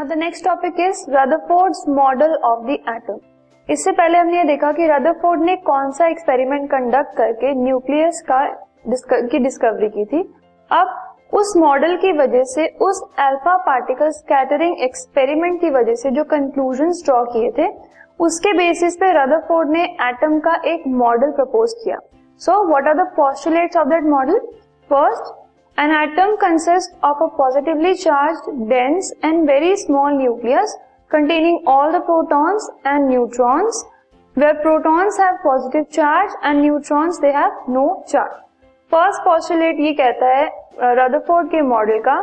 Now the next topic is Rutherford's model of the atom. इससे पहले हमने ये देखा कि रदरफोर्ड ने कौन सा एक्सपेरिमेंट कंडक्ट करके न्यूक्लियस की डिस्कवरी की थी। अब उस मॉडल की वजह से, उस अल्फा पार्टिकल स्कैटरिंग एक्सपेरिमेंट की वजह से जो कंक्लूजन्स ड्रॉ किए थे, उसके बेसिस पे रदरफोर्ड ने एटम का एक मॉडल प्रपोज किया। So what are the postulates of that model? First, an atom consists of a positively charged, dense and very small nucleus containing all the protons and neutrons, where protons have positive charge and neutrons they have no charge. First postulate ये कहता है Rutherford के model का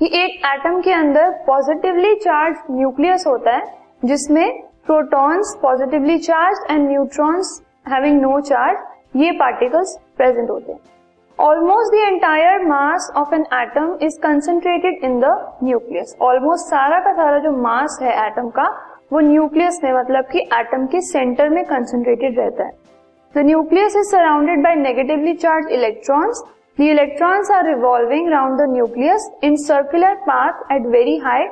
कि एक atom के अंदर positively charged nucleus होता है जिसमें protons positively charged and neutrons having no charge ये particles present होते हैं. Almost the entire mass of an atom is concentrated in the nucleus. Almost सारा का सारा जो मास है एटम का वो न्यूक्लियस में, मतलब कि एटम के सेंटर में कंसंट्रेटेड रहता है. The nucleus is surrounded by negatively charged electrons. The electrons are revolving around the nucleus in circular path at very high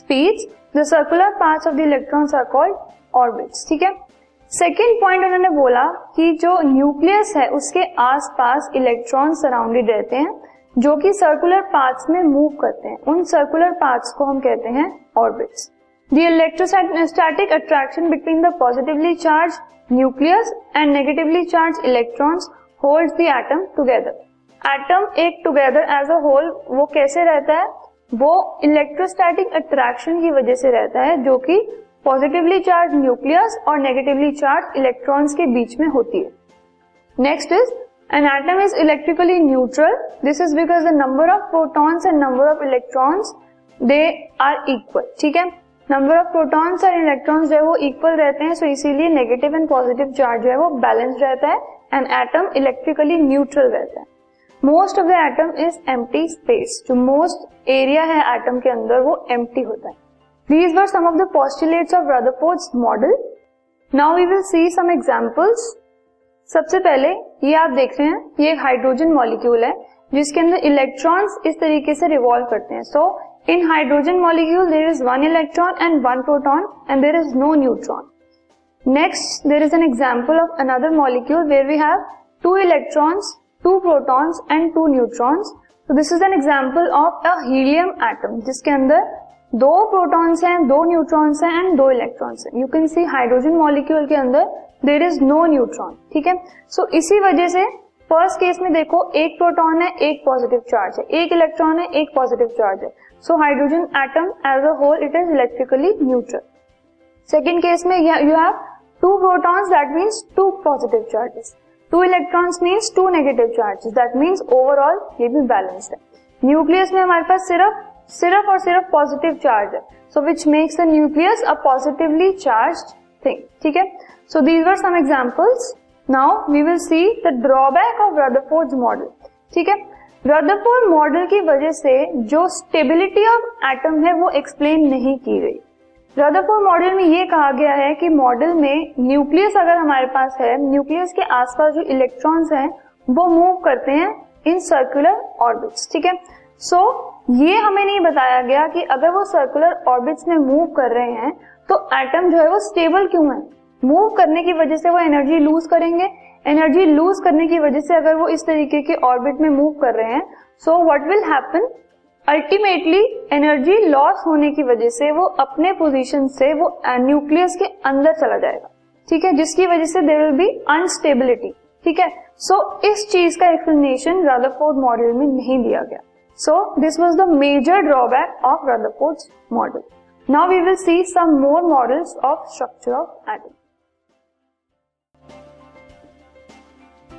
speeds. The circular paths of the electrons are called orbits. ठीक है. Second point उन्होंने बोला कि जो nucleus है उसके आसपास electron surrounded रहते हैं जो कि सर्कुलर पाथ्स में मूव करते हैं. उन सर्कुलर पाथ्स को हम कहते हैं orbits. The electrostatic attraction between the positively charge nucleus and negatively charge electrons holds the atom together. Atom एक टुगेदर एज अ होल वो कैसे रहता है? वो इलेक्ट्रोस्टैटिक अट्रैक्शन की वजह से रहता है जो कि पॉजिटिवली चार्ज न्यूक्लियस और नेगेटिवली चार्ज इलेक्ट्रॉन्स के बीच में होती है. Next is an atom is electrically neutral. This is because the number of protons and number of electrons they are equal. ठीक है, number of protons and electrons जो है वो इक्वल रहते हैं, सो इसीलिए नेगेटिव एंड पॉजिटिव चार्ज जो है वो बैलेंस रहता है. एन एटम इलेक्ट्रिकली न्यूट्रल रहता है. Most of the atom is empty space. जो मोस्ट एरिया है एटम के अंदर वो एम्प्टी होता है. These were some of the postulates of Rutherford's model. Now we will see some examples. सबसे पहले ये आप देख रहे हैं, ये एक हाइड्रोजन मॉलिक्यूल है जिसके अंदर इलेक्ट्रॉन्स इस तरीके से रिवॉल्व करते हैं. So in hydrogen molecule there is one electron and one proton and there is no neutron. Next there is an example of another molecule where we have two electrons, two protons and two neutrons. So this is an example of a helium atom जिसके अंदर दो protons हैं, दो neutrons हैं and दो electrons हैं. You can see hydrogen molecule के अंदर देयर इज नो न्यूट्रॉन. ठीक है, सो इसी वजह से फर्स्ट केस में देखो एक प्रोटॉन है, एक पॉजिटिव चार्ज है, एक इलेक्ट्रॉन है, एक पॉजिटिव चार्ज है. So hydrogen atom as a whole it is electrically neutral. Second case में you have two protons that means two positive charges, two electrons means two negative charges, that means overall ये भी balanced है. Nucleus में हमारे पास सिर्फ और सिर्फ positive charge है, so which makes the nucleus a positively charged thing. ठीक है, so these were some examples. Now we will see the drawback of Rutherford model. ठीक है, रदरफोर्ड मॉडल की वजह से जो स्टेबिलिटी ऑफ एटम है वो एक्सप्लेन नहीं की गई. रदरफोर्ड मॉडल में ये कहा गया है कि मॉडल में न्यूक्लियस अगर हमारे पास है, न्यूक्लियस के आसपास जो इलेक्ट्रॉन्स हैं वो मूव करते हैं इन सर्कुलर ऑर्बिट्स. ठीक है, सो ये हमें नहीं बताया गया कि अगर वो सर्कुलर ऑर्बिट्स में मूव कर रहे हैं तो एटम जो है वो स्टेबल क्यों है. मूव करने की वजह से वो एनर्जी लूज करेंगे, एनर्जी लूज करने की वजह से अगर वो इस तरीके के ऑर्बिट में मूव कर रहे हैं, so what will happen ultimately energy loss होने की वजह से वो अपने पोजीशन से वो न्यूक्लियस के अंदर चला जाएगा. ठीक है, जिसकी वजह से देयर विल बी अनस्टेबिलिटी. ठीक है, सो इस चीज का एक्सप्लेनेशन रदरफोर्ड मॉडल में नहीं दिया गया. So this was the major drawback of Rutherford's model. Now we will see some more models of structure of atoms.